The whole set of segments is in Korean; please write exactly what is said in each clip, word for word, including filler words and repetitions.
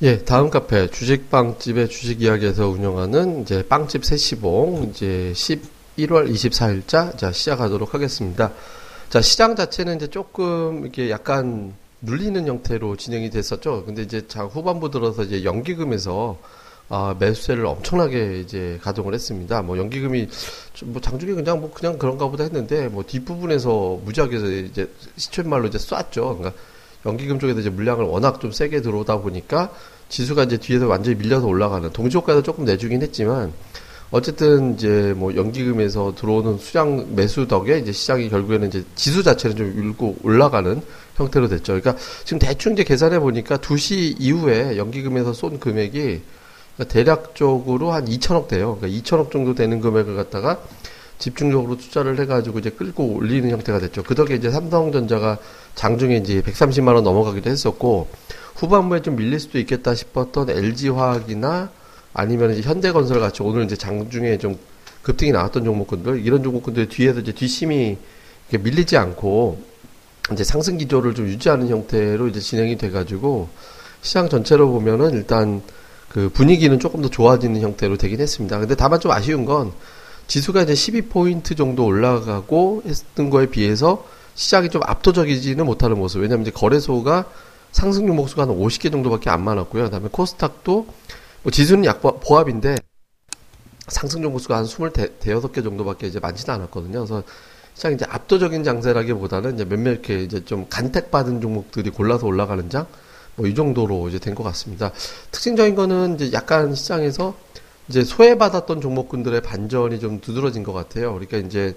예, 다음 카페 주식 빵집의 주식 이야기에서 운영하는 이제 빵집 세시봉 이제 십일월 이십사일자 자 시작하도록 하겠습니다. 자, 시장 자체는 이제 조금 이렇게 약간 눌리는 형태로 진행이 됐었죠. 근데 이제 자 후반부 들어서 이제 연기금에서 아, 매수세를 엄청나게 이제 가동을 했습니다. 뭐 연기금이 뭐 장중에 그냥 뭐 그냥 그런가 보다 했는데 뭐 뒷부분에서 무지하게 이제 시쳇말로 이제 쐈죠. 그러니까 연기금 쪽에도 이제 물량을 워낙 좀 세게 들어오다 보니까 지수가 이제 뒤에서 완전히 밀려서 올라가는 동시효과도 조금 내주긴 했지만 어쨌든 이제 뭐 연기금에서 들어오는 수량 매수 덕에 이제 시장이 결국에는 이제 지수 자체는 좀 밀고 올라가는 형태로 됐죠. 그러니까 지금 대충 이제 계산해 보니까 두 시 이후에 연기금에서 쏜 금액이 대략적으로 한 이천억 돼요. 그러니까 이천억 정도 되는 금액을 갖다가 집중적으로 투자를 해가지고 이제 끌고 올리는 형태가 됐죠. 그 덕에 이제 삼성전자가 장중에 이제 백삼십만 원 넘어가기도 했었고, 후반부에 좀 밀릴 수도 있겠다 싶었던 엘지화학이나 아니면 이제 현대건설 같이 오늘 이제 장중에 좀 급등이 나왔던 종목군들, 이런 종목군들 뒤에서 이제 뒷심이 이렇게 밀리지 않고 이제 상승 기조를 좀 유지하는 형태로 이제 진행이 돼가지고 시장 전체로 보면은 일단 그 분위기는 조금 더 좋아지는 형태로 되긴 했습니다. 근데 다만 좀 아쉬운 건 지수가 이제 십이 포인트 정도 올라가고 했던 거에 비해서 시장이 좀 압도적이지는 못하는 모습. 왜냐면 이제 거래소가 상승 종목수가 한 오십 개 정도밖에 안 많았고요. 그 다음에 코스닥도 뭐 지수는 약 보합인데 상승 종목수가 한 이십육 개 정도밖에 이제 많지는 않았거든요. 그래서 시장이 이제 압도적인 장세라기보다는 이제 몇몇 이렇게 이제 좀 간택받은 종목들이 골라서 올라가는 장? 뭐 이 정도로 이제 된 것 같습니다. 특징적인 거는 이제 약간 시장에서 이제 소외받았던 종목군들의 반전이 좀 두드러진 것 같아요. 그러니까 이제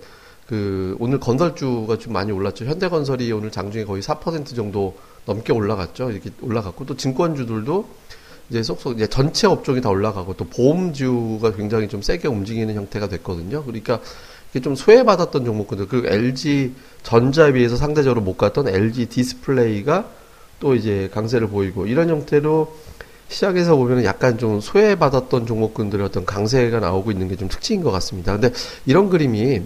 그 오늘 건설주가 좀 많이 올랐죠. 현대건설이 오늘 장중에 거의 사 퍼센트 정도 넘게 올라갔죠. 이렇게 올라갔고 또 증권주들도 이제 속속 이제 전체 업종이 다 올라가고 또 보험주가 굉장히 좀 세게 움직이는 형태가 됐거든요. 그러니까 이게 좀 소외받았던 종목군들, 그리고 엘지 전자에 비해서 상대적으로 못 갔던 엘지 디스플레이가 또 이제 강세를 보이고 이런 형태로 시장에서 보면 약간 좀 소외받았던 종목군들의 어떤 강세가 나오고 있는 게 좀 특징인 것 같습니다. 근데 이런 그림이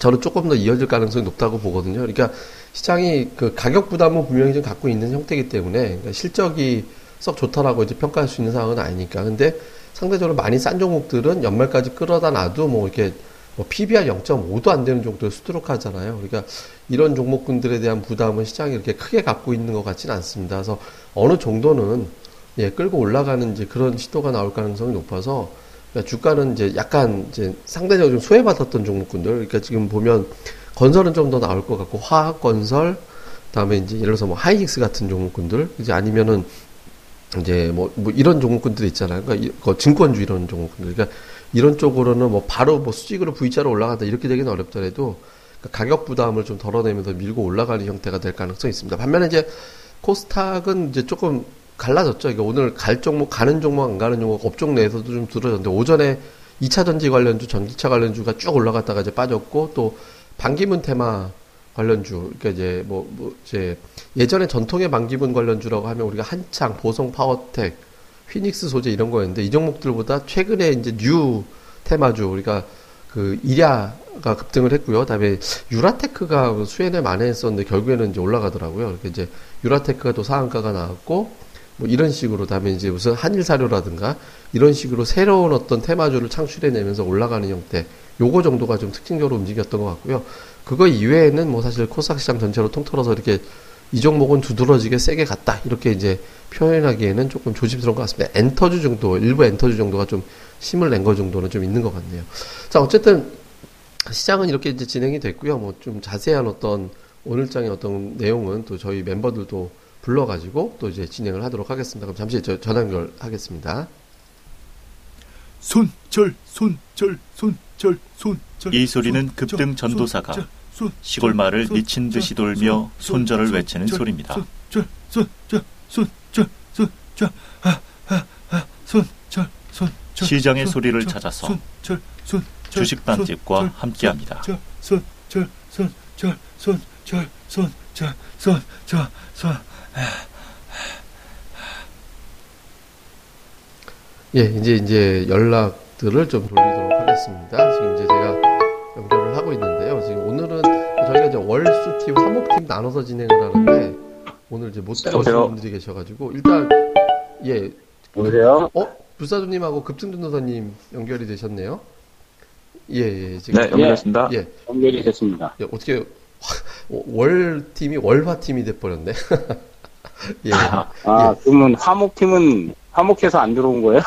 저는 조금 더 이어질 가능성이 높다고 보거든요. 그러니까 시장이 그 가격 부담은 분명히 좀 갖고 있는 형태이기 때문에 그러니까 실적이 썩 좋다라고 이제 평가할 수 있는 상황은 아니니까. 근데 상대적으로 많이 싼 종목들은 연말까지 끌어다 놔도 뭐 이렇게 뭐 피비알 영 점 오도 안 되는 정도로 수두룩하잖아요. 그러니까 이런 종목군들에 대한 부담은 시장이 이렇게 크게 갖고 있는 것 같지는 않습니다. 그래서 어느 정도는 예, 끌고 올라가는 이제 그런 시도가 나올 가능성이 높아서, 그러니까 주가는 이제 약간 이제 상대적으로 좀 소외받았던 종목군들, 그러니까 지금 보면 건설은 좀 더 나올 것 같고 화학건설, 그다음에 이제 예를 들어서 뭐 하이닉스 같은 종목군들, 이제 아니면은 이제 뭐, 뭐 이런 종목군들이 있잖아요. 그러니까 그 증권주 이런 종목군들, 그러니까 이런 쪽으로는 뭐 바로 뭐 수직으로 V자로 올라간다 이렇게 되기는 어렵더라도 그러니까 가격 부담을 좀 덜어내면서 밀고 올라가는 형태가 될 가능성이 있습니다. 반면에 이제 코스닥은 이제 조금 갈라졌죠. 이게 오늘 갈 종목, 가는 종목, 안 가는 종목, 업종 내에서도 좀 들어졌는데, 오전에 이차 전지 관련주, 전기차 관련주가 쭉 올라갔다가 이제 빠졌고, 또, 반기문 테마 관련주, 그러니까 이제 뭐, 뭐, 이제, 예전에 전통의 반기문 관련주라고 하면 우리가 한창, 보성, 파워텍, 휘닉스소재 이런 거였는데, 이 종목들보다 최근에 이제 뉴 테마주, 우리가 그, 일야가 급등을 했고요. 그 다음에, 유라테크가 수혜를 많이 했었는데, 결국에는 이제 올라가더라고요. 그러니까 이제, 유라테크가 또 상한가가 나왔고, 뭐 이런 식으로, 다음에 이제 무슨 한일사료라든가 이런 식으로 새로운 어떤 테마주를 창출해내면서 올라가는 형태, 요거 정도가 좀 특징적으로 움직였던 것 같고요. 그거 이외에는 뭐 사실 코스닥 시장 전체로 통틀어서 이렇게 이 종목은 두드러지게 세게 갔다 이렇게 이제 표현하기에는 조금 조심스러운 것 같습니다. 엔터주 정도, 일부 엔터주 정도가 좀 힘을 낸 거 정도는 좀 있는 것 같네요. 자, 어쨌든 시장은 이렇게 이제 진행이 됐고요. 뭐 좀 자세한 어떤 오늘장의 어떤 내용은 또 저희 멤버들도 불러가지고 또 이제 진행을 하도록 하겠습니다. 그럼 잠시 저, 전화 연결하겠습니다. 손절, 손절, 손절, 손절. 이 소리는 급등 전도사가 손절, 손, 시골 말을 미친 듯이 돌며 손절을 외치는 소리입니다. 손절, 손절, 손절, 손절, 아, 아, 아, 손절, 손절. 시장의 소리를 찾아서 손절, 손절, 주식 빵집과 함께합니다. 손절, 손절, 손절, 손절, 손절, 손. 예, 이제 이제 연락들을 좀 돌리도록 하겠습니다. 지금 이제 제가 연결을 하고 있는데요. 지금 오늘은 저희가 이제 월수팀, 화목팀 나눠서 진행을 하는데 오늘 이제 못 나오신 분들이 계셔가지고 일단 예. 여보세요? 어? 불사조님하고 급등전도사님 연결이 되셨네요. 예, 예, 지금. 네, 연결됐습니다. 예. 연결이 됐습니다. 예, 어떻게, 월 팀이 월화 팀이 돼버렸네. 예. 아, 아 예. 그러면 화목 팀은 화목해서 안 들어온 거예요?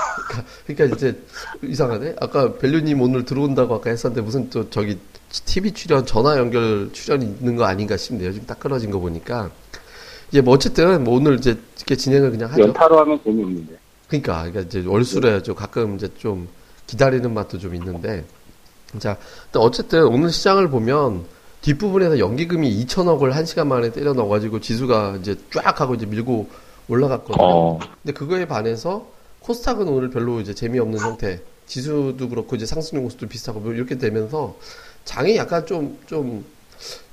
그러니까 이제 이상하네. 아까 밸류님 오늘 들어온다고 아까 했었는데 무슨 또 저기 티비 출연, 전화 연결 출연이 있는 거 아닌가 싶네요. 지금 딱 끊어진 거 보니까. 예, 뭐 어쨌든 뭐 오늘 이제 이렇게 진행을 그냥 하죠. 연타로 하면 재미없는데. 그러니까, 그러니까 이제 월수로 해야죠. 가끔 이제 좀 기다리는 맛도 좀 있는데. 자, 어쨌든 오늘 시장을 보면 뒷부분에서 연기금이 이천억을 한 시간 만에 때려 넣어가지고 지수가 이제 쫙 하고 이제 밀고 올라갔거든요. 어. 근데 그거에 반해서 코스닥은 오늘 별로 이제 재미없는 상태. 지수도 그렇고 이제 상승률 고수도 비슷하고 이렇게 되면서 장이 약간 좀, 좀,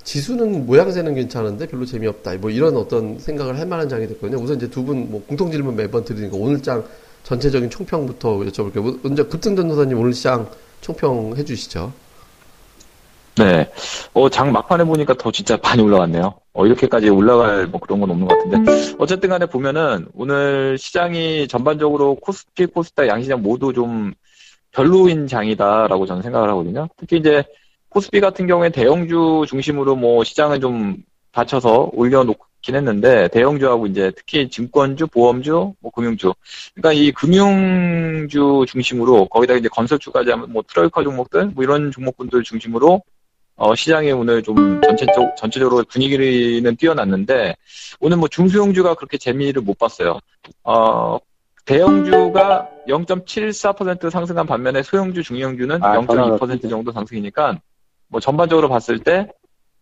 지수는 모양새는 괜찮은데 별로 재미없다. 뭐 이런 어떤 생각을 할 만한 장이 됐거든요. 우선 이제 두 분 뭐 공통 질문 매번 드리니까 오늘 장 전체적인 총평부터 여쭤볼게요. 먼저 급등전도사님 오늘 시장 총평해 주시죠. 네. 어, 장 막판에 보니까 더 진짜 많이 올라갔네요. 어, 이렇게까지 올라갈 뭐 그런 건 없는 것 같은데. 어쨌든 간에 보면은 오늘 시장이 전반적으로 코스피, 코스닥 양시장 모두 좀 별로인 장이다라고 저는 생각을 하거든요. 특히 이제 코스피 같은 경우에 대형주 중심으로 뭐 시장을 좀 받쳐서 올려놓긴 했는데, 대형주하고 이제 특히 증권주, 보험주, 뭐 금융주. 그러니까 이 금융주 중심으로, 거기다가 이제 건설주까지 하면 뭐 트로이카 종목들, 뭐 이런 종목분들 중심으로 어, 시장이 오늘 좀 전체적, 전체적으로 분위기는 뛰어났는데, 오늘 뭐 중소형주가 그렇게 재미를 못 봤어요. 어, 대형주가 영 점 칠십사 퍼센트 상승한 반면에 소형주, 중형주는 아, 영 점 이 퍼센트 정도 상승이니까, 뭐 전반적으로 봤을 때,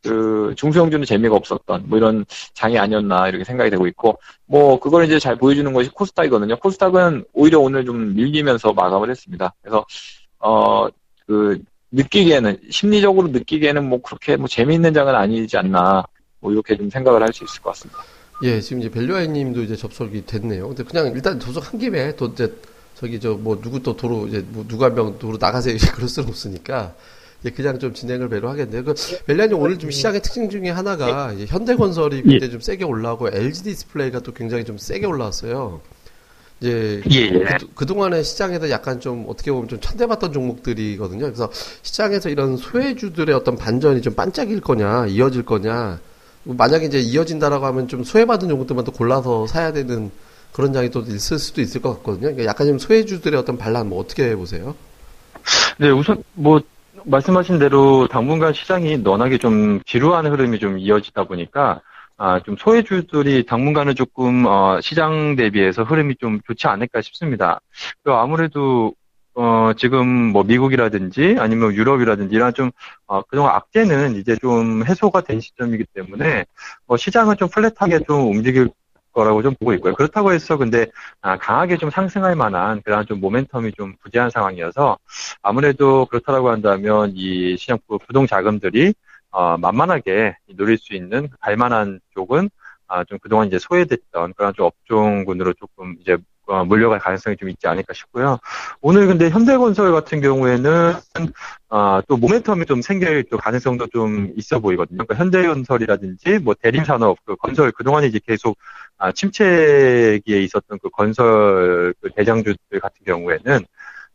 그, 중소형주는 재미가 없었던, 뭐 이런 장이 아니었나, 이렇게 생각이 되고 있고, 뭐, 그걸 이제 잘 보여주는 것이 코스닥이거든요. 코스닥은 오히려 오늘 좀 밀리면서 마감을 했습니다. 그래서, 어, 그, 느끼기에는 심리적으로 느끼기에는 뭐 그렇게 뭐 재미있는 장은 아니지 않나 뭐 이렇게 좀 생각을 할 수 있을 것 같습니다. 예, 지금 이제 밸류아이님도 이제 접속이 됐네요. 근데 그냥 일단 접속 한 김에 또 이제 저기 저 뭐 누구 또 도로 이제 뭐 누가 한 명 도로 나가세요 이제 그럴 수는 없으니까 예, 그냥 좀 진행을 배로 하겠네요. 그 밸류아이님 오늘 좀 시장의 특징 중에 하나가 이제 현대건설이 굉장히 좀 세게 올라오고 엘지 디스플레이가 또 굉장히 좀 세게 올라왔어요. 이제 예. 그, 그동안에 시장에서 약간 좀 어떻게 보면 좀 천대받던 종목들이거든요. 그래서 시장에서 이런 소외주들의 어떤 반전이 좀 반짝일 거냐, 이어질 거냐. 만약에 이제 이어진다라고 하면 좀 소외받은 종목들만 또 골라서 사야 되는 그런 장이 또 있을 수도 있을 것 같거든요. 그러니까 약간 좀 소외주들의 어떤 반란 뭐 어떻게 보세요? 네, 우선 뭐 말씀하신 대로 당분간 시장이 워낙에 좀 지루한 흐름이 좀 이어지다 보니까 아, 좀 소외주들이 당분간은 조금, 어, 시장 대비해서 흐름이 좀 좋지 않을까 싶습니다. 또 아무래도, 어, 지금 뭐 미국이라든지 아니면 유럽이라든지 이런 좀, 어, 그동안 악재는 이제 좀 해소가 된 시점이기 때문에, 뭐 시장은 좀 플랫하게 좀 움직일 거라고 좀 보고 있고요. 그렇다고 해서 근데, 아, 강하게 좀 상승할 만한 그런 좀 모멘텀이 좀 부재한 상황이어서 아무래도 그렇다라고 한다면 이 시장 부동 자금들이 어, 만만하게 노릴 수 있는 갈만한 쪽은, 아, 좀 그동안 이제 소외됐던 그런 좀 업종군으로 조금 이제, 어, 물려갈 가능성이 좀 있지 않을까 싶고요. 오늘 근데 현대건설 같은 경우에는, 아, 또 모멘텀이 좀 생길 또 가능성도 좀 있어 보이거든요. 그러니까 현대건설이라든지, 뭐 대림산업, 그 건설, 그동안 이제 계속, 아, 침체기에 있었던 그 건설, 그 대장주들 같은 경우에는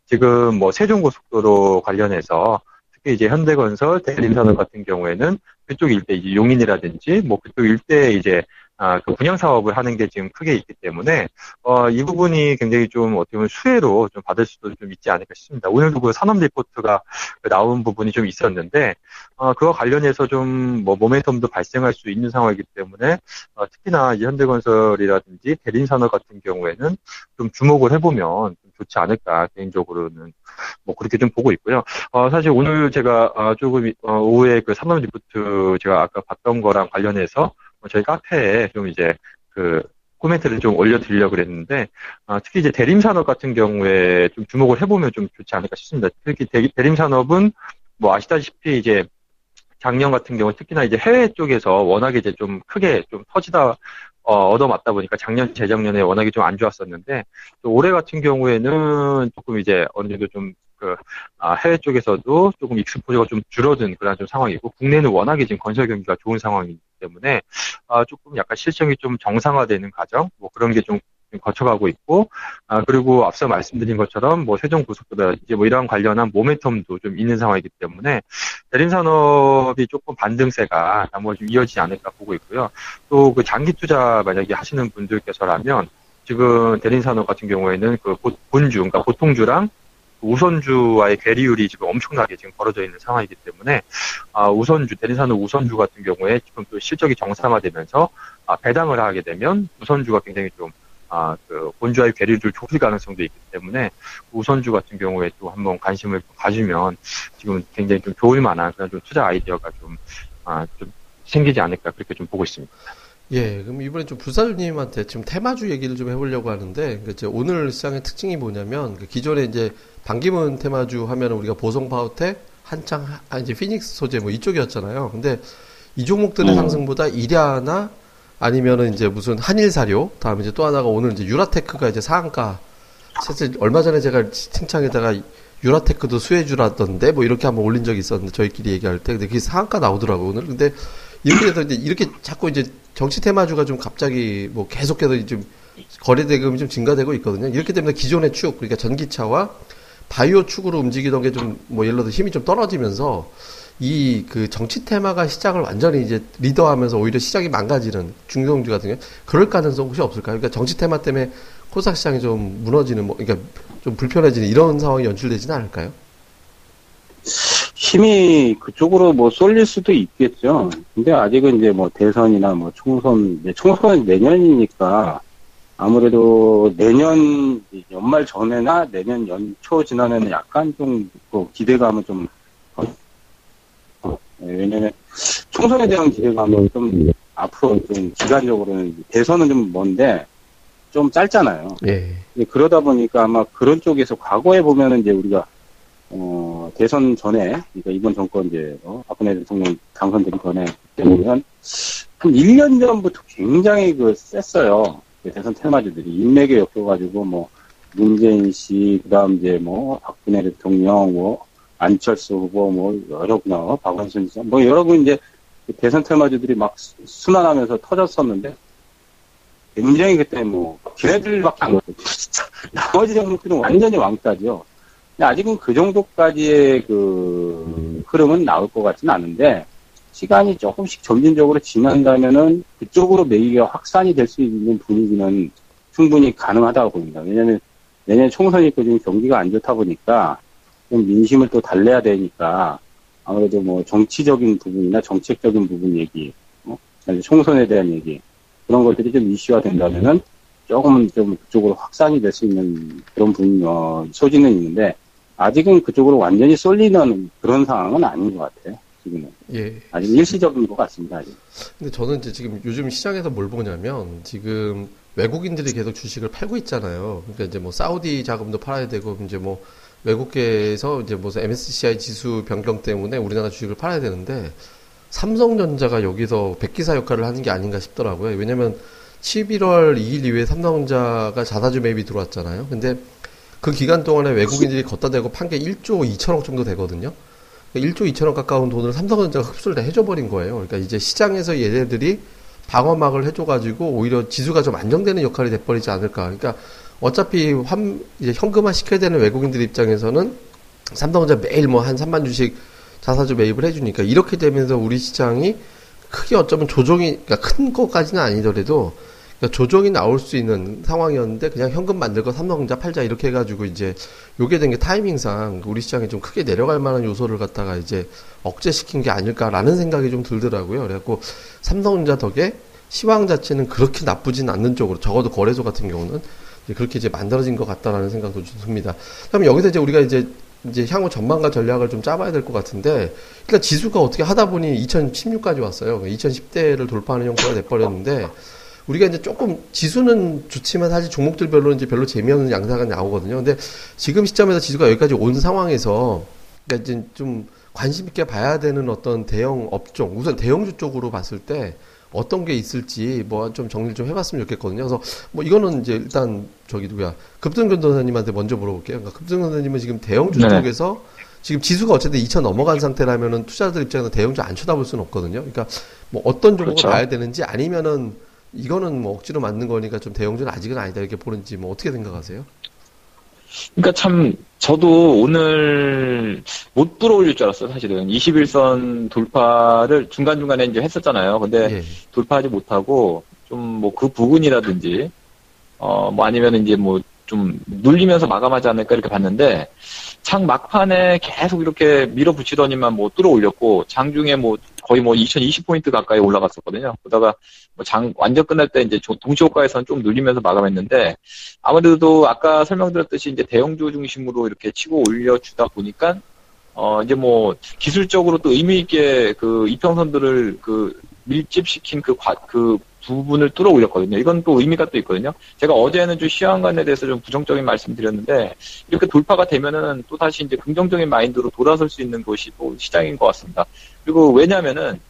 지금 뭐 세종고속도로 관련해서 특히 이제 현대건설, 대림산업 같은 경우에는 그쪽 일대 이제 용인이라든지 뭐 그쪽 일대 이제 아, 그 분양 사업을 하는 게 지금 크게 있기 때문에 어, 이 부분이 굉장히 좀 어떻게 보면 수혜로 좀 받을 수도 좀 있지 않을까 싶습니다. 오늘도 그 산업 리포트가 나온 부분이 좀 있었는데 어, 그와 관련해서 좀 뭐 모멘텀도 발생할 수 있는 상황이기 때문에 어, 특히나 이 현대건설이라든지 대림산업 같은 경우에는 좀 주목을 해보면 좀 좋지 않을까 개인적으로는 뭐 그렇게 좀 보고 있고요. 어, 사실 오늘 제가 어, 조금 어, 오후에 그 산업 리포트 제가 아까 봤던 거랑 관련해서 저희 카페에 좀 이제 그 코멘트를 좀 올려드리려고 그랬는데, 아, 특히 이제 대림산업 같은 경우에 좀 주목을 해보면 좀 좋지 않을까 싶습니다. 특히 대, 대림산업은 뭐 아시다시피 이제 작년 같은 경우 특히나 이제 해외 쪽에서 워낙에 이제 좀 크게 좀 터지다, 어, 얻어맞다 보니까 작년, 재작년에 워낙에 좀 안 좋았었는데, 또 올해 같은 경우에는 조금 이제 어느 정도 좀 그, 아, 해외 쪽에서도 조금 익스포저가 좀 줄어든 그런 좀 상황이고, 국내는 워낙에 지금 건설 경기가 좋은 상황이기 때문에, 아, 조금 약간 실적이 좀 정상화되는 과정, 뭐 그런 게 좀 거쳐가고 있고, 아, 그리고 앞서 말씀드린 것처럼 뭐 세종고속도로 이제 뭐 이런 관련한 모멘텀도 좀 있는 상황이기 때문에 대림산업이 조금 반등세가 아마 좀 이어지지 않을까 보고 있고요. 또 그 장기 투자 만약에 하시는 분들께서라면 지금 대림산업 같은 경우에는 그 본주, 그러니까 보통주랑 우선주와의 괴리율이 지금 엄청나게 지금 벌어져 있는 상황이기 때문에, 아, 우선주, 대림산업 우선주 같은 경우에 지금 또 실적이 정상화되면서, 아, 배당을 하게 되면 우선주가 굉장히 좀, 아, 그, 본주와의 괴리율을 좁힐 가능성도 있기 때문에, 우선주 같은 경우에 또 한번 관심을 가지면 지금 굉장히 좀 좋을 만한 그런 좀 투자 아이디어가 좀, 아, 좀 생기지 않을까 그렇게 좀 보고 있습니다. 예, 그럼 이번에 좀 부사주님한테 지금 테마주 얘기를 좀 해보려고 하는데, 이제 오늘 시장의 특징이 뭐냐면, 기존에 이제 반기문 테마주 하면 우리가 보성, 파워텍, 한창, 아, 이제 휘닉스 소재 뭐 이쪽이었잖아요. 근데 이 종목들의 음. 상승보다 이랴나 아니면은 이제 무슨 한일사료, 다음에 이제 또 하나가 오늘 이제 유라테크가 이제 상한가, 사실 얼마 전에 제가 팀창에다가 유라테크도 수혜주라던데 뭐 이렇게 한번 올린 적이 있었는데 저희끼리 얘기할 때, 근데 그게 상한가 나오더라고요, 오늘. 근데 이렇게 해서 이제 이렇게 자꾸 이제 정치 테마주가 좀 갑자기 뭐 계속해서 좀 거래 대금이 좀 증가되고 있거든요. 이렇게 되면 기존의 축, 그러니까 전기차와 바이오 축으로 움직이던 게 좀 뭐 예를 들어 힘이 좀 떨어지면서 이 그 정치 테마가 시장을 완전히 이제 리더하면서 오히려 시장이 망가지는 중성주 같은 게 그럴 가능성 혹시 없을까요? 그러니까 정치 테마 때문에 코스닥 시장이 좀 무너지는, 뭐 그러니까 좀 불편해지는 이런 상황이 연출되지는 않을까요? 힘이 그쪽으로 뭐 쏠릴 수도 있겠죠. 근데 아직은 이제 뭐 대선이나 뭐 총선, 총선은 내년이니까 아무래도 내년 연말 전에나 내년 연초 지나면은 약간 좀 기대감은 좀, 왜냐면 총선에 대한 기대감은 좀 앞으로 좀 기간적으로는 대선은 좀 먼데 좀 짧잖아요. 예. 그러다 보니까 아마 그런 쪽에서 과거에 보면은 이제 우리가 어, 대선 전에, 그러니까 이번 정권 이제, 어, 박근혜 대통령 당선되기 전에, 그때 보면, 한 일 년 전부터 굉장히 그, 셌어요. 대선 테마주들이. 인맥에 엮여가지고, 뭐, 문재인 씨, 그 다음 이제 뭐, 박근혜 대통령, 뭐, 안철수 후보, 뭐, 여러구나, 어, 박원순 씨, 뭐, 여러분 이제, 대선 테마주들이 막 순환하면서 터졌었는데, 굉장히 그때 뭐, 걔네들밖에 안 걸렸어요. 진짜. 나머지 종목들은 완전히 왕따죠. 아직은 그 정도까지의 그 흐름은 나올 것 같지는 않은데 시간이 조금씩 점진적으로 지난다면은 그쪽으로 매기가 확산이 될 수 있는 분위기는 충분히 가능하다고 봅니다. 왜냐하면 내년 총선이 있고 지금 경기가 안 좋다 보니까 좀 민심을 또 달래야 되니까 아무래도 뭐 정치적인 부분이나 정책적인 부분 얘기, 뭐 총선에 대한 얘기 그런 것들이 좀 이슈화 된다면은 조금 좀 그쪽으로 확산이 될 수 있는 그런 분, 어, 소지는 있는데. 아직은 그쪽으로 완전히 쏠리는 그런 상황은 아닌 것 같아요, 지금은. 예. 아직 일시적인 것 같습니다, 아직. 근데 저는 이제 지금 요즘 시장에서 뭘 보냐면, 지금 외국인들이 계속 주식을 팔고 있잖아요. 그러니까 이제 뭐 사우디 자금도 팔아야 되고, 이제 뭐 외국계에서 이제 무슨 엠에스시아이 지수 변경 때문에 우리나라 주식을 팔아야 되는데, 삼성전자가 여기서 백기사 역할을 하는 게 아닌가 싶더라고요. 왜냐면 십일월 이일 이후에 삼성전자가 자사주 매입이 들어왔잖아요. 근데 그 기간 동안에 외국인들이 걷다 대고 판 게 일조 이천억 정도 되거든요. 일조 이천억 가까운 돈을 삼성전자가 흡수를 해줘버린 거예요. 그러니까 이제 시장에서 얘네들이 방어막을 해줘가지고 오히려 지수가 좀 안정되는 역할이 돼버리지 않을까. 그러니까 어차피 환, 이제 현금화 시켜야 되는 외국인들 입장에서는 삼성전자 매일 뭐 한 삼만 주씩 자사주 매입을 해주니까 이렇게 되면서 우리 시장이 크게 어쩌면 조정이, 그러니까 큰 것까지는 아니더라도 그러니까 조정이 나올 수 있는 상황이었는데 그냥 현금 만들고 삼성전자 팔자 이렇게 해가지고 이제 요게 된 게 타이밍상 우리 시장이 좀 크게 내려갈 만한 요소를 갖다가 이제 억제시킨 게 아닐까라는 생각이 좀 들더라고요. 그래갖고 삼성전자 덕에 시황 자체는 그렇게 나쁘진 않는 쪽으로, 적어도 거래소 같은 경우는 그렇게 이제 만들어진 것 같다라는 생각도 듭니다. 그럼 여기서 이제 우리가 이제 이제 향후 전망과 전략을 좀 짜봐야 될 것 같은데, 그러니까 지수가 어떻게 하다 보니 이천십육까지 왔어요. 이천십대를 돌파하는 형태가 돼버렸는데. 우리가 이제 조금 지수는 좋지만 사실 종목들별로 이제 별로 재미없는 양상이 나오거든요. 근데 지금 시점에서 지수가 여기까지 온 상황에서 그러니까 이제 좀 관심 있게 봐야 되는 어떤 대형 업종, 우선 대형주 쪽으로 봤을 때 어떤 게 있을지 뭐 좀 정리를 좀 해봤으면 좋겠거든요. 그래서 뭐 이거는 이제 일단 저기 누구야 급등전 전사님한테 먼저 물어볼게요. 그러니까 급등전 전사님은 지금 대형주 네. 쪽에서 지금 지수가 어쨌든 이천 넘어간 상태라면은 투자자들 입장에서 대형주 안 쳐다볼 수는 없거든요. 그러니까 뭐 어떤 종목을 그렇죠. 봐야 되는지 아니면은 이거는 뭐 억지로 만든 거니까 좀 대형주는 아직은 아니다 이렇게 보는지 뭐 어떻게 생각하세요? 그러니까 참 저도 오늘 못 들어올릴 줄 알았어요. 사실은 이십일선 돌파를 중간중간에 이제 했었잖아요. 근데 예. 돌파하지 못하고 좀 뭐 그 부근이라든지 어 뭐 아니면 이제 뭐 좀 눌리면서 마감하지 않을까 이렇게 봤는데 장 막판에 계속 이렇게 밀어붙이더니만 뭐 뚫어올렸고 장중에 뭐 거의 뭐 이천이십 포인트 가까이 올라갔었거든요. 그러다가 뭐 장 완전 끝날 때 이제 동시호가에서는 좀 눌리면서 마감했는데 아무래도 아까 설명드렸듯이 이제 대형주 중심으로 이렇게 치고 올려주다 보니까 어 이제 뭐 기술적으로 또 의미 있게 그 이평선들을 그 밀집시킨 그 과, 그 부분을 뚫어 올렸거든요. 이건 또 의미가 또 있거든요. 제가 어제는 좀 시황관에 대해서 좀 부정적인 말씀 드렸는데, 이렇게 돌파가 되면은 또 다시 이제 긍정적인 마인드로 돌아설 수 있는 것이 또 시장인 것 같습니다. 그리고 왜냐면은,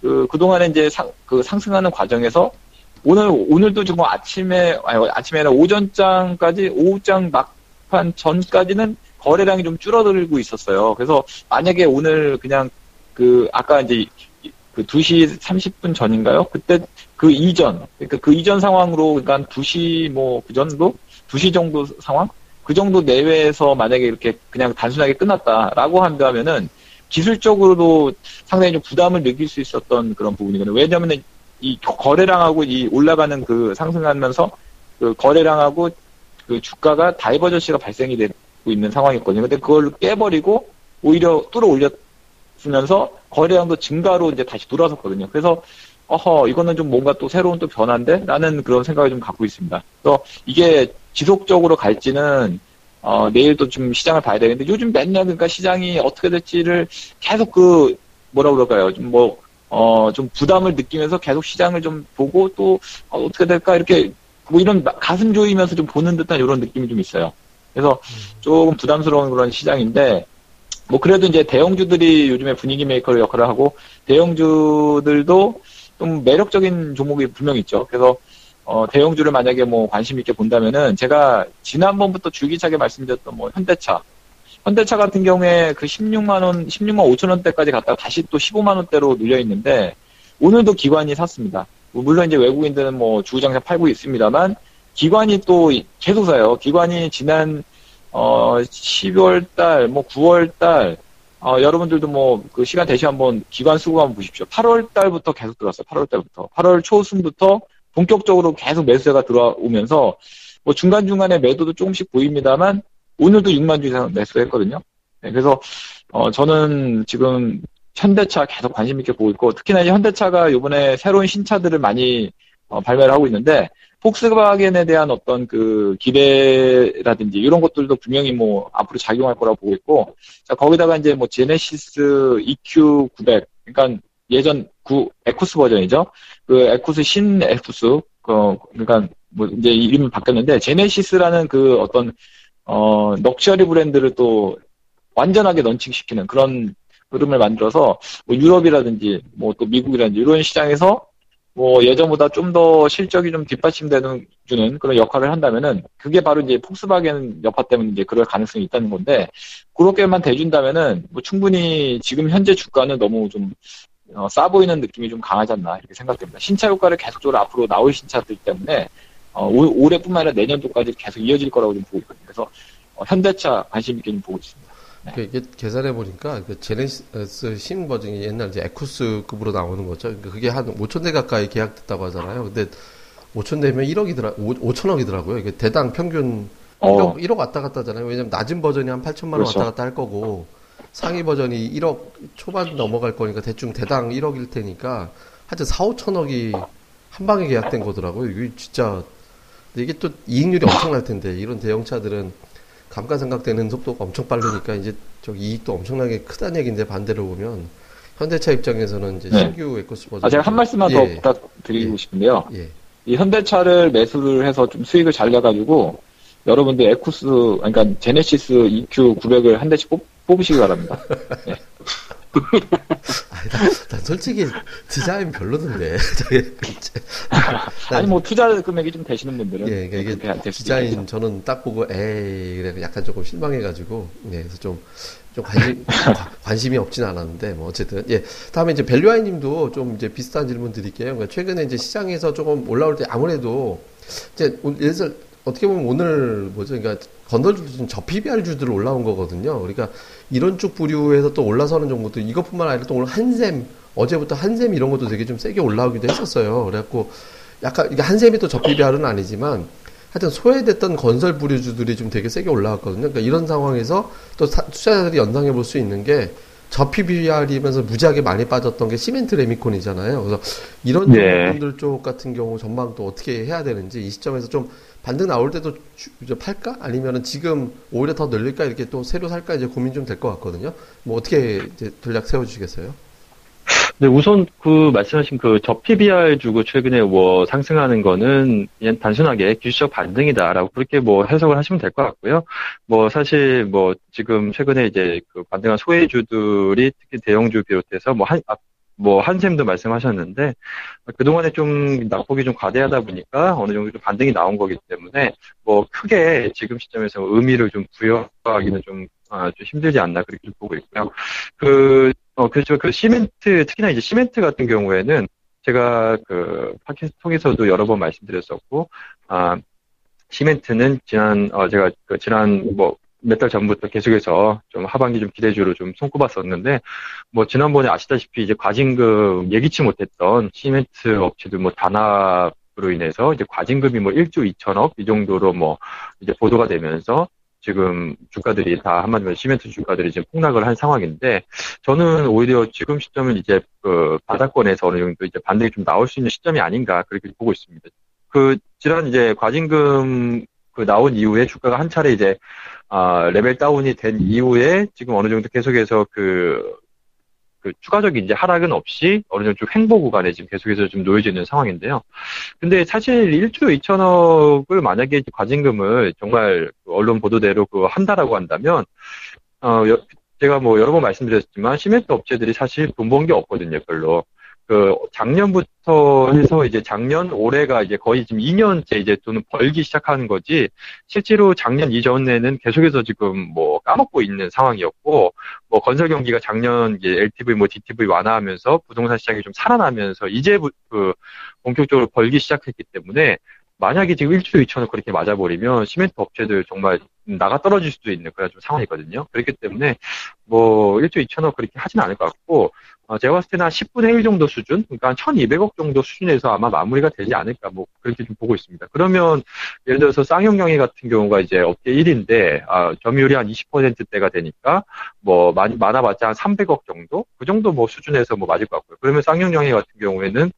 그, 그동안에 이제 상, 그 상승하는 과정에서, 오늘, 오늘도 지금 아침에, 아니, 아침에 아니라 오전장까지, 오후장 막판 전까지는 거래량이 좀 줄어들고 있었어요. 그래서 만약에 오늘 그냥 그, 아까 이제, 그 두 시 삼십 분 전인가요? 그때 그 이전, 그러니까 그 이전 상황으로, 그러니까 두 시 뭐 그 정도? 두 시 정도 상황? 그 정도 내외에서 만약에 이렇게 그냥 단순하게 끝났다라고 한다면은 기술적으로도 상당히 좀 부담을 느낄 수 있었던 그런 부분이거든요. 왜냐면은 이 거래량하고 이 올라가는 그 상승하면서 그 거래량하고 그 주가가 다이버전시가 발생이 되고 있는 상황이었거든요. 근데 그걸 깨버리고 오히려 뚫어 올렸 면서 거래량도 증가로 이제 다시 돌아섰거든요. 그래서 어허 이거는 좀 뭔가 또 새로운 또 변화인데 라는 그런 생각을 좀 갖고 있습니다. 그래서 이게 지속적으로 갈지는 어, 내일 또 좀 시장을 봐야 되는데 요즘 맨날 그러니까 시장이 어떻게 될지를 계속 그 뭐라 그럴까요? 좀 뭐 어 좀 부담을 느끼면서 계속 시장을 좀 보고 또 어, 어떻게 될까 이렇게 뭐 이런 가슴 조이면서 좀 보는 듯한 이런 느낌이 좀 있어요. 그래서 조금 부담스러운 그런 시장인데. 뭐 그래도 이제 대형주들이 요즘에 분위기 메이커 역할을 하고 대형주들도 좀 매력적인 종목이 분명히 있죠. 그래서 어 대형주를 만약에 뭐 관심 있게 본다면은 제가 지난번부터 줄기차게 말씀드렸던 뭐 현대차, 현대차 같은 경우에 그 십육만 원, 십육만 오천 원대까지 갔다가 다시 또 십오만 원대로 눌려 있는데 오늘도 기관이 샀습니다. 물론 이제 외국인들은 뭐 주구장창 팔고 있습니다만 기관이 또 계속 사요. 기관이 지난 어, 십이월 달, 뭐 구월 달, 어, 여러분들도 뭐 그 시간 대신 한번 기관 수급 한번 보십시오. 팔월 달부터 계속 들어왔어요. 팔월 달부터. 팔월 초순부터 본격적으로 계속 매수세가 들어오면서 뭐 중간중간에 매도도 조금씩 보입니다만 오늘도 육만 주 이상 매수했거든요. 네, 그래서 어, 저는 지금 현대차 계속 관심 있게 보고 있고 특히나 이제 현대차가 이번에 새로운 신차들을 많이 어, 발매를 하고 있는데 폭스바겐에 대한 어떤 그 기대라든지 이런 것들도 분명히 뭐 앞으로 작용할 거라고 보고 있고, 자, 거기다가 이제 뭐 제네시스 이큐 구백, 그러니까 예전 구, 에쿠스 버전이죠. 그 에쿠스 신 에쿠스, 어, 그러니까 뭐 이제 이름이 바뀌었는데, 제네시스라는 그 어떤, 어, 럭셔리 브랜드를 또 완전하게 런칭시키는 그런 흐름을 만들어서 뭐 유럽이라든지 뭐 또 미국이라든지 이런 시장에서 뭐 예전보다 좀 더 실적이 좀 뒷받침되는 주는 그런 역할을 한다면은 그게 바로 이제 폭스바겐 여파 때문에 이제 그럴 가능성이 있다는 건데 그렇게만 대준다면은 뭐 충분히 지금 현재 주가는 너무 좀 어, 싸 보이는 느낌이 좀 강하지 않나 이렇게 생각됩니다. 신차 효과를 계속적으로 앞으로 나올 신차들 때문에 어, 올, 올해뿐만 아니라 내년도까지 계속 이어질 거라고 좀 보고 있거든요. 그래서 어, 현대차 관심 있게 좀 보고 있습니다. 네. 이게 계산해 보니까 그 제네시스 신 버전이 옛날 이제 에쿠스급으로 나오는 거죠. 그러니까 그게 한 오천 대 가까이 계약됐다고 하잖아요. 근데 오천 대면 일억이더라, 오천억이더라고요. 이게 대당 평균 어. 일억, 일억 왔다 갔다 하잖아요. 왜냐면 낮은 버전이 한 팔천만 원 그렇죠. 왔다 갔다 할 거고 상위 버전이 일억 초반 넘어갈 거니까 대충 대당 일억일 테니까 하여튼 사, 오천억이 한 방에 계약된 거더라고요. 이게 진짜 근데 이게 또 이익률이 엄청날 텐데 이런 대형차들은 감가 생각되는 속도가 엄청 빠르니까 이제 저 이익도 엄청나게 크다는 얘기인데 반대로 보면 현대차 입장에서는 이제 신규 네. 에코스 버전. 아 제가 한 말씀만 예. 더 부탁드리고 예. 싶은데요. 예. 이 현대차를 매수를 해서 좀 수익을 잘 내가지고 여러분들 에코스 그러니까 제네시스 이큐 구백을 한 대씩 뽑, 뽑으시기 바랍니다. 네. 아니, 난, 난 솔직히 디자인 별로던데. 아니 뭐 투자 금액이 좀 되시는 분들은 예, 그러니까 이게 디자인 있겠죠. 저는 딱 보고 에이 그래 약간 조금 실망해가지고 예, 그래서 좀 좀 관심, 관심이 없진 않았는데, 뭐, 어쨌든. 예. 다음에 이제 밸류아이 님도 좀 이제 비슷한 질문 드릴게요. 그러니까 최근에 이제 시장에서 조금 올라올 때 아무래도, 이제, 예를 들어, 어떻게 보면 오늘 뭐죠? 그러니까 건설주도 좀 저 피비알 주들 올라온 거거든요. 그러니까 이런 쪽 부류에서 또 올라서는 종목도 이것뿐만 아니라 또 오늘 한샘, 어제부터 한샘 이런 것도 되게 좀 세게 올라오기도 했었어요. 그래갖고 약간, 이게 한샘이 또 저 피비알은 아니지만, 하여튼 소외됐던 건설 부류주들이 좀 되게 세게 올라왔거든요. 그러니까 이런 상황에서 또 사, 투자자들이 연상해 볼 수 있는 게 저 피비알이면서 무지하게 많이 빠졌던 게 시멘트 레미콘이잖아요. 그래서 이런 예. 분들 쪽 같은 경우 전망도 어떻게 해야 되는지 이 시점에서 좀 반등 나올 때도 주, 팔까? 아니면은 지금 오히려 더 늘릴까? 이렇게 또 새로 살까? 이제 고민 좀 될 것 같거든요. 뭐 어떻게 이제 전략 세워주시겠어요? 네, 우선 그 말씀하신 그 저 피비알 주고 최근에 뭐 상승하는 거는 그냥 단순하게 기술적 반등이다라고 그렇게 뭐 해석을 하시면 될 것 같고요. 뭐 사실 뭐 지금 최근에 이제 그 반등한 소외주들이 특히 대형주 비롯해서 뭐 한, 뭐 한샘도 말씀하셨는데 그동안에 좀 낙폭이 좀 과대하다 보니까 어느 정도 좀 반등이 나온 거기 때문에 뭐 크게 지금 시점에서 의미를 좀 부여하기는 좀 아, 좀 힘들지 않나 그렇게 좀 보고 있고요. 그 어, 그렇죠. 그 시멘트, 특히나 이제 시멘트 같은 경우에는 제가 그 팟캐스트 통해서도 여러 번 말씀드렸었고, 아, 시멘트는 지난, 어, 제가 그 지난 뭐 몇 달 전부터 계속해서 좀 하반기 좀 기대주로 좀 손꼽았었는데, 뭐 지난번에 아시다시피 이제 과징금 예기치 못했던 시멘트 업체들 뭐 단합으로 인해서 이제 과징금이 뭐 일조 이천억 이 정도로 뭐 이제 보도가 되면서 지금 주가들이 다 한마디로 시멘트 주가들이 지금 폭락을 한 상황인데 저는 오히려 지금 시점은 이제 그 바닥권에서 어느 정도 이제 반등이 좀 나올 수 있는 시점이 아닌가 그렇게 보고 있습니다. 그 지난 이제 과징금 그 나온 이후에 주가가 한 차례 이제 아 레벨 다운이 된 이후에 지금 어느 정도 계속해서 그 그 추가적인 이제 하락은 없이 어느 정도 좀 횡보 구간에 지금 계속해서 좀 놓여져 있는 상황인데요. 근데 사실 일조 이천억을 만약에 과징금을 정말 언론 보도대로 그 한다라고 한다면, 어, 여, 제가 뭐 여러 번 말씀드렸지만 시멘트 업체들이 사실 돈 번 게 없거든요, 별로. 그 작년부터 해서 이제 작년 올해가 이제 거의 지금 이 년째 이제 돈을 벌기 시작하는 거지 실제로 작년 이전에는 계속해서 지금 뭐 까먹고 있는 상황이었고 뭐 건설 경기가 작년 이제 엘티브이 뭐 디티브이 완화하면서 부동산 시장이 좀 살아나면서 이제 그 본격적으로 벌기 시작했기 때문에 만약에 지금 일조 이천억 그렇게 맞아버리면 시멘트 업체들 정말 나가 떨어질 수도 있는 그런 좀 상황이거든요. 그렇기 때문에 뭐 일조 이천억 그렇게 하진 않을 것 같고 어, 제가 봤을 때는 한 십분의 일 정도 수준, 그러니까 한 천이백억 정도 수준에서 아마 마무리가 되지 않을까 뭐 그렇게 좀 보고 있습니다. 그러면 예를 들어서 쌍용영희 같은 경우가 이제 업계 일 위인데 아, 점유율이 한 이십 퍼센트대가 되니까 뭐 많이 많아봤자 한 삼백억 정도 그 정도 뭐 수준에서 뭐 맞을 것 같고요. 그러면 쌍용영희 같은 경우에는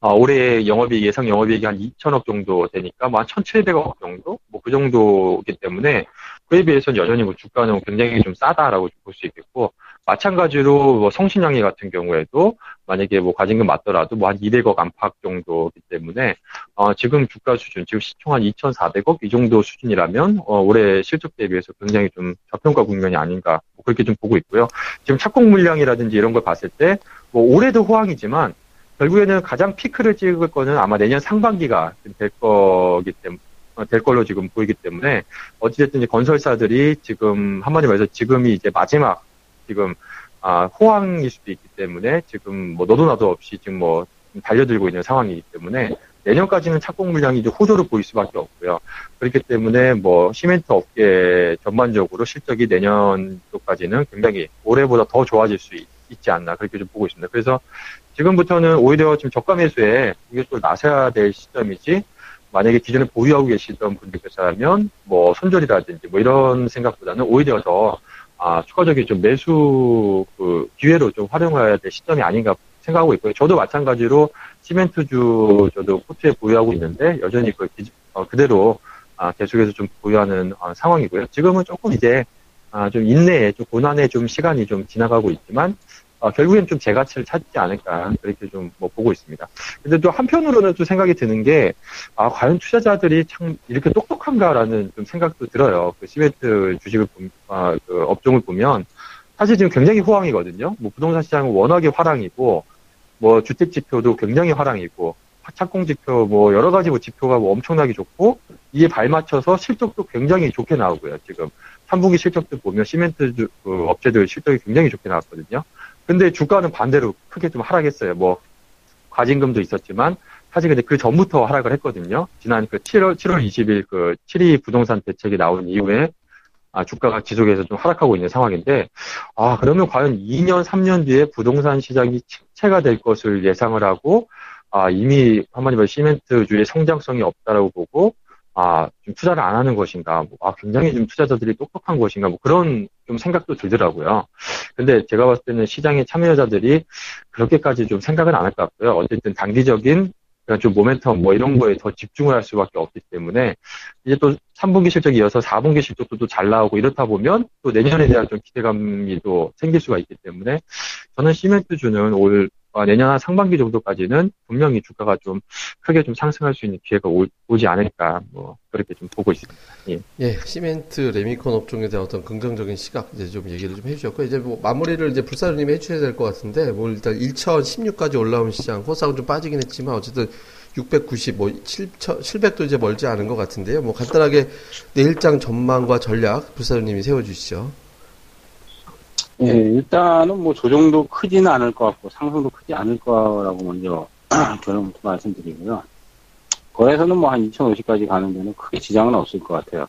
아, 올해 영업이익, 예상 영업이익이 한 이천억 정도 되니까, 뭐, 한 천칠백억 정도? 뭐, 그 정도이기 때문에, 그에 비해서는 여전히 뭐, 주가는 굉장히 좀 싸다라고 볼 수 있겠고, 마찬가지로 뭐, 성신양이 같은 경우에도, 만약에 뭐, 과징금 맞더라도 뭐, 한 이백억 안팎 정도이기 때문에, 어, 지금 주가 수준, 지금 시총 한 이천사백억 이 정도 수준이라면, 어, 올해 실적 대비해서 굉장히 좀 저평가 국면이 아닌가, 뭐 그렇게 좀 보고 있고요. 지금 착공 물량이라든지 이런 걸 봤을 때, 뭐, 올해도 호황이지만, 결국에는 가장 피크를 찍을 거는 아마 내년 상반기가 될 거기 때문에, 될 걸로 지금 보이기 때문에, 어찌됐든 건설사들이 지금, 한마디로 말해서 지금이 이제 마지막, 지금, 아, 호황일 수도 있기 때문에, 지금 뭐 너도 나도 없이 지금 뭐 달려들고 있는 상황이기 때문에, 내년까지는 착공 물량이 이제 호조를 보일 수밖에 없고요. 그렇기 때문에 뭐 시멘트 업계 전반적으로 실적이 내년도까지는 굉장히 올해보다 더 좋아질 수 있, 있지 않나, 그렇게 좀 보고 있습니다. 그래서, 지금부터는 오히려 지금 저가 매수에 공격적으로 나서야 될 시점이지, 만약에 기존에 보유하고 계시던 분들께서라면, 뭐, 손절이라든지, 뭐, 이런 생각보다는 오히려 더, 아, 추가적인 좀 매수, 그, 기회로 좀 활용해야 될 시점이 아닌가 생각하고 있고요. 저도 마찬가지로 시멘트주, 저도 포트에 보유하고 있는데, 여전히 그, 어, 그대로, 아, 계속해서 좀 보유하는 어, 상황이고요. 지금은 조금 이제, 아, 좀 인내에, 좀 고난의 좀 시간이 좀 지나가고 있지만, 아, 결국엔 좀 제 가치를 찾지 않을까, 그렇게 좀, 뭐, 보고 있습니다. 근데 또 한편으로는 또 생각이 드는 게, 아, 과연 투자자들이 참, 이렇게 똑똑한가라는 좀 생각도 들어요. 그 시멘트 주식을, 보, 아, 그 업종을 보면, 사실 지금 굉장히 호황이거든요. 뭐, 부동산 시장은 워낙에 화랑이고, 뭐, 주택 지표도 굉장히 화랑이고, 착공 지표, 뭐, 여러 가지 뭐, 지표가 뭐 엄청나게 좋고, 이에 발맞춰서 실적도 굉장히 좋게 나오고요. 지금 삼 분기 실적도 보면 시멘트 업체들 실적이 굉장히 좋게 나왔거든요. 근데 주가는 반대로 크게 좀 하락했어요. 뭐 과징금도 있었지만 사실 근데 그 전부터 하락을 했거든요. 지난 그 칠월 이십일 그 칠 이 부동산 대책이 나온 이후에 아, 주가가 지속해서 좀 하락하고 있는 상황인데, 아, 그러면 과연 이 년, 삼 년 뒤에 부동산 시장이 침체가 될 것을 예상을 하고, 아, 이미 한마디 말해 시멘트주의 성장성이 없다라고 보고, 아, 좀 투자를 안 하는 것인가, 뭐, 아, 굉장히 좀 투자자들이 똑똑한 것인가, 뭐 그런 좀 생각도 들더라고요. 근데 제가 봤을 때는 시장의 참여자들이 그렇게까지 좀 생각은 안 할 것 같고요. 어쨌든 단기적인 그러니까 좀 모멘텀 뭐 이런 거에 더 집중을 할 수밖에 없기 때문에 이제 또 삼 분기 실적이 이어서 사 분기 실적도 또 잘 나오고 이렇다 보면 또 내년에 대한 좀 기대감이 또 생길 수가 있기 때문에 저는 시멘트주는 올 아, 내년 한 상반기 정도까지는 분명히 주가가 좀 크게 좀 상승할 수 있는 기회가 오, 오지 않을까 뭐 그렇게 좀 보고 있습니다. 예, 예 시멘트 레미콘 업종에 대한 어떤 긍정적인 시각 이제 좀 얘기를 좀 해주셨고 이제 뭐 마무리를 이제 불사조님이 해주셔야 될 것 같은데 뭐 일단 천십육까지 올라온 시장 코스닥은 좀 빠지긴 했지만 어쨌든 육백구십 뭐 칠천 칠백도 이제 멀지 않은 것 같은데요. 뭐 간단하게 내일장 전망과 전략 불사조님이 세워주시죠. 예, 일단은 뭐 조정도 크지는 않을 것 같고 상승도 크지 않을 거라고 먼저 결론부터 말씀드리고요. 거래소는 뭐 한 이천오십까지 가는 데는 크게 지장은 없을 것 같아요.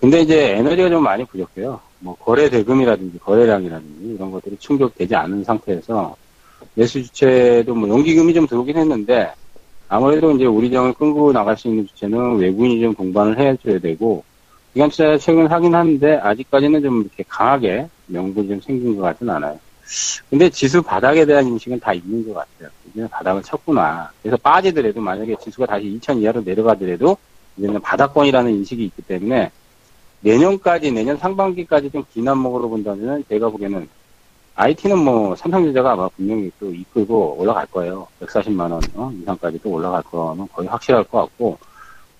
근데 이제 에너지가 좀 많이 부족해요. 뭐 거래 대금이라든지 거래량이라든지 이런 것들이 충족되지 않은 상태에서 매수 주체도 뭐 연기금이 좀 들어오긴 했는데 아무래도 이제 우리 장을 끌고 나갈 수 있는 주체는 외국인이 좀 동반을 해줘야 되고 기간 투자자 최근 하긴 하는데 아직까지는 좀 이렇게 강하게 명분이 좀 생긴 것 같진 않아요. 근데 지수 바닥에 대한 인식은 다 있는 것 같아요. 이제는 바닥을 쳤구나. 그래서 빠지더라도 만약에 지수가 다시 이천 이하로 내려가더라도 이제는 바닥권이라는 인식이 있기 때문에 내년까지 내년 상반기까지 좀 긴 안목으로 본다면 제가 보기에는 아이티는 뭐 삼성전자가 아마 분명히 또 이끌고 올라갈 거예요. 백사십만 원 어? 이상까지 또 올라갈 거는 거의 확실할 것 같고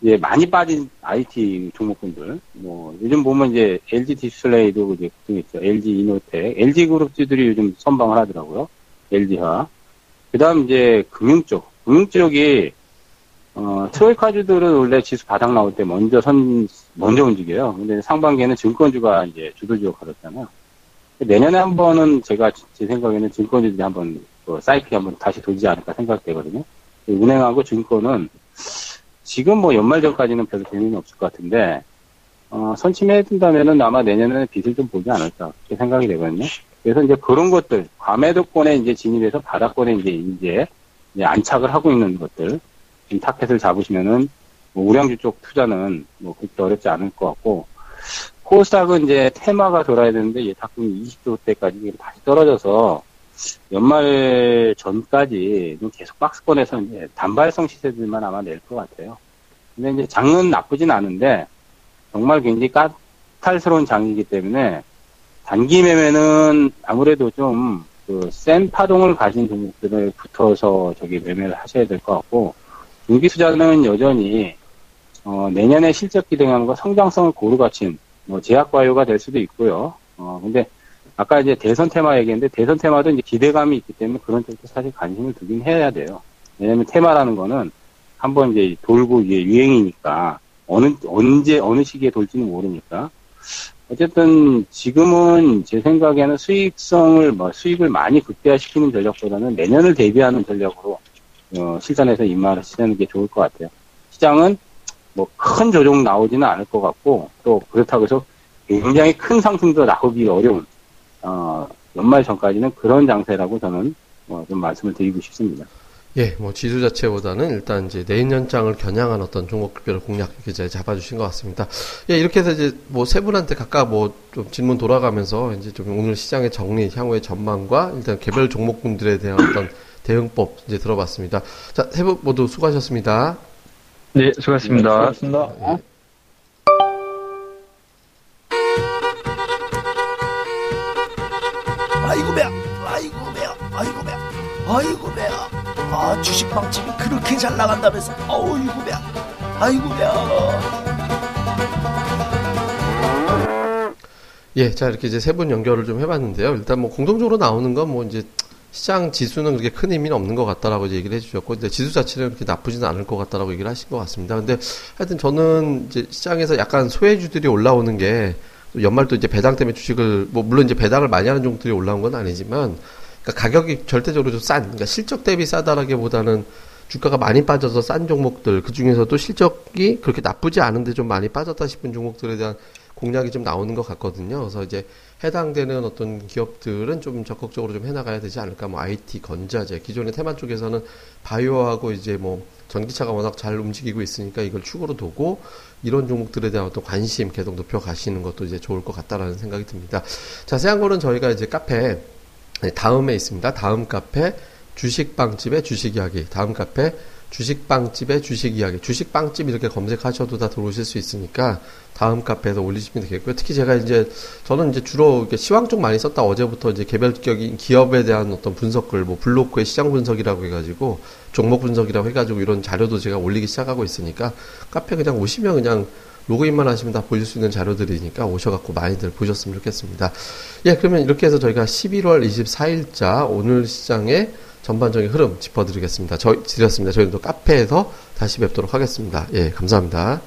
이제 많이 빠진 아이티 종목군들, 뭐, 요즘 보면 이제 엘지 디스플레이도 이제 급등했죠. 엘지이노텍, 엘지그룹주들이 요즘 선방을 하더라고요. 엘지화. 그 다음 이제 금융 쪽. 금융 쪽이, 어, 트로이카주들은 원래 지수 바닥 나올 때 먼저 선, 먼저 움직여요. 근데 상반기에는 증권주가 이제 주도주로 가졌잖아요. 내년에 한 번은 제가, 제 생각에는 증권주들이 한 번, 그 사이클이 한번 다시 돌지 않을까 생각되거든요. 은행하고 증권은, 지금 뭐 연말 전까지는 별로 재미는 없을 것 같은데, 어, 선침해 둔다면은 아마 내년에는 빚을 좀 보지 않을까, 그렇게 생각이 되거든요. 그래서 이제 그런 것들, 과매도권에 이제 진입해서 바닥권에 이제, 이제, 이제 안착을 하고 있는 것들, 지금 타켓을 잡으시면은, 뭐, 우량주 쪽 투자는 뭐, 그렇게 어렵지 않을 것 같고, 코스닥은 이제 테마가 돌아야 되는데, 얘 자꾸 이십 조대까지 다시 떨어져서, 연말 전까지 계속 박스권에서 이제 단발성 시세들만 아마 낼 것 같아요. 근데 이제 장은 나쁘진 않은데 정말 굉장히 까탈스러운 장이기 때문에 단기 매매는 아무래도 좀 그 센 파동을 가진 종목들을 붙어서 저기 매매를 하셔야 될 것 같고 중기 투자는 여전히 어 내년에 실적 기대감과 성장성을 고루 갖춘 뭐 제약바이오가 될 수도 있고요. 어 근데 아까 이제 대선 테마 얘기했는데 대선 테마도 이제 기대감이 있기 때문에 그런 쪽도 사실 관심을 두긴 해야 돼요. 왜냐면 테마라는 거는 한번 이제 돌고 이게 유행이니까 어느 언제 어느 시기에 돌지는 모르니까 어쨌든 지금은 제 생각에는 수익성을 뭐 수익을 많이 극대화시키는 전략보다는 내년을 대비하는 전략으로 어, 실전에서 임하시는 게 좋을 것 같아요. 시장은 뭐 큰 조정 나오지는 않을 것 같고 또 그렇다고 해서 굉장히 큰 상승도 나오기 어려운. 어, 연말 전까지는 그런 장세라고 저는 뭐 좀 말씀을 드리고 싶습니다. 예, 뭐 지수 자체보다는 일단 이제 내년장을 겨냥한 어떤 종목급별 공략 이렇게 잡아주신 것 같습니다. 예, 이렇게 해서 이제 뭐 세 분한테 각각 뭐 좀 질문 돌아가면서 이제 좀 오늘 시장의 정리, 향후의 전망과 일단 개별 종목군들에 대한 어떤 대응법 이제 들어봤습니다. 자, 세 분 모두 수고하셨습니다. 네, 수고하셨습니다. 네, 수고하셨습니다. 수고하셨습니다. 예. 아이고 배야, 아이고 배야, 아이고 배야, 아이고 배야. 아 주식빵집이 그렇게 잘 나간다면서, 아이고 배야, 아이고 배야. 예, 자 이렇게 이제 세 분 연결을 좀 해봤는데요. 일단 뭐 공통적으로 나오는 건 뭐 이제 시장 지수는 그렇게 큰 의미는 없는 것 같다라고 이제 얘기를 해주셨고, 이제 지수 자체는 그렇게 나쁘지는 않을 것 같다라고 얘기를 하신 것 같습니다. 근데 하여튼 저는 이제 시장에서 약간 소외주들이 올라오는 게, 연말 또 이제 배당 때문에 주식을, 뭐 물론 이제 배당을 많이 하는 종들이 올라온 건 아니지만, 그러니까 가격이 절대적으로 좀 싼, 그러니까 실적 대비 싸다라기보다는 주가가 많이 빠져서 싼 종목들, 그 중에서도 실적이 그렇게 나쁘지 않은데 좀 많이 빠졌다 싶은 종목들에 대한 공략이 좀 나오는 것 같거든요. 그래서 이제 해당되는 어떤 기업들은 좀 적극적으로 좀 해나가야 되지 않을까. 뭐 아이티, 건자재, 기존의 테마 쪽에서는 바이오하고 이제 뭐 전기차가 워낙 잘 움직이고 있으니까 이걸 축으로 두고 이런 종목들에 대한 어떤 관심 계속 높여 가시는 것도 이제 좋을 것 같다라는 생각이 듭니다. 자세한 거는 저희가 이제 카페 다음에 있습니다. 다음 카페 주식빵집의 주식 이야기, 다음 카페 주식빵집의 주식 이야기, 주식빵집 이렇게 검색하셔도 다 들어오실 수 있으니까 다음 카페에서 올리시면 되겠고요. 특히 제가 이제, 저는 이제 주로 시황 쪽 많이 썼다 어제부터 이제 개별적인 기업에 대한 어떤 분석글, 뭐 블로그의 시장 분석이라고 해가지고, 종목 분석이라고 해가지고 이런 자료도 제가 올리기 시작하고 있으니까 카페 그냥 오시면 그냥 로그인만 하시면 다 보실 수 있는 자료들이니까 오셔갖고 많이들 보셨으면 좋겠습니다. 예, 그러면 이렇게 해서 저희가 십일월 이십사일자 오늘 시장의 전반적인 흐름 짚어드리겠습니다. 저희, 드렸습니다. 저희는 또 카페에서 다시 뵙도록 하겠습니다. 예, 감사합니다.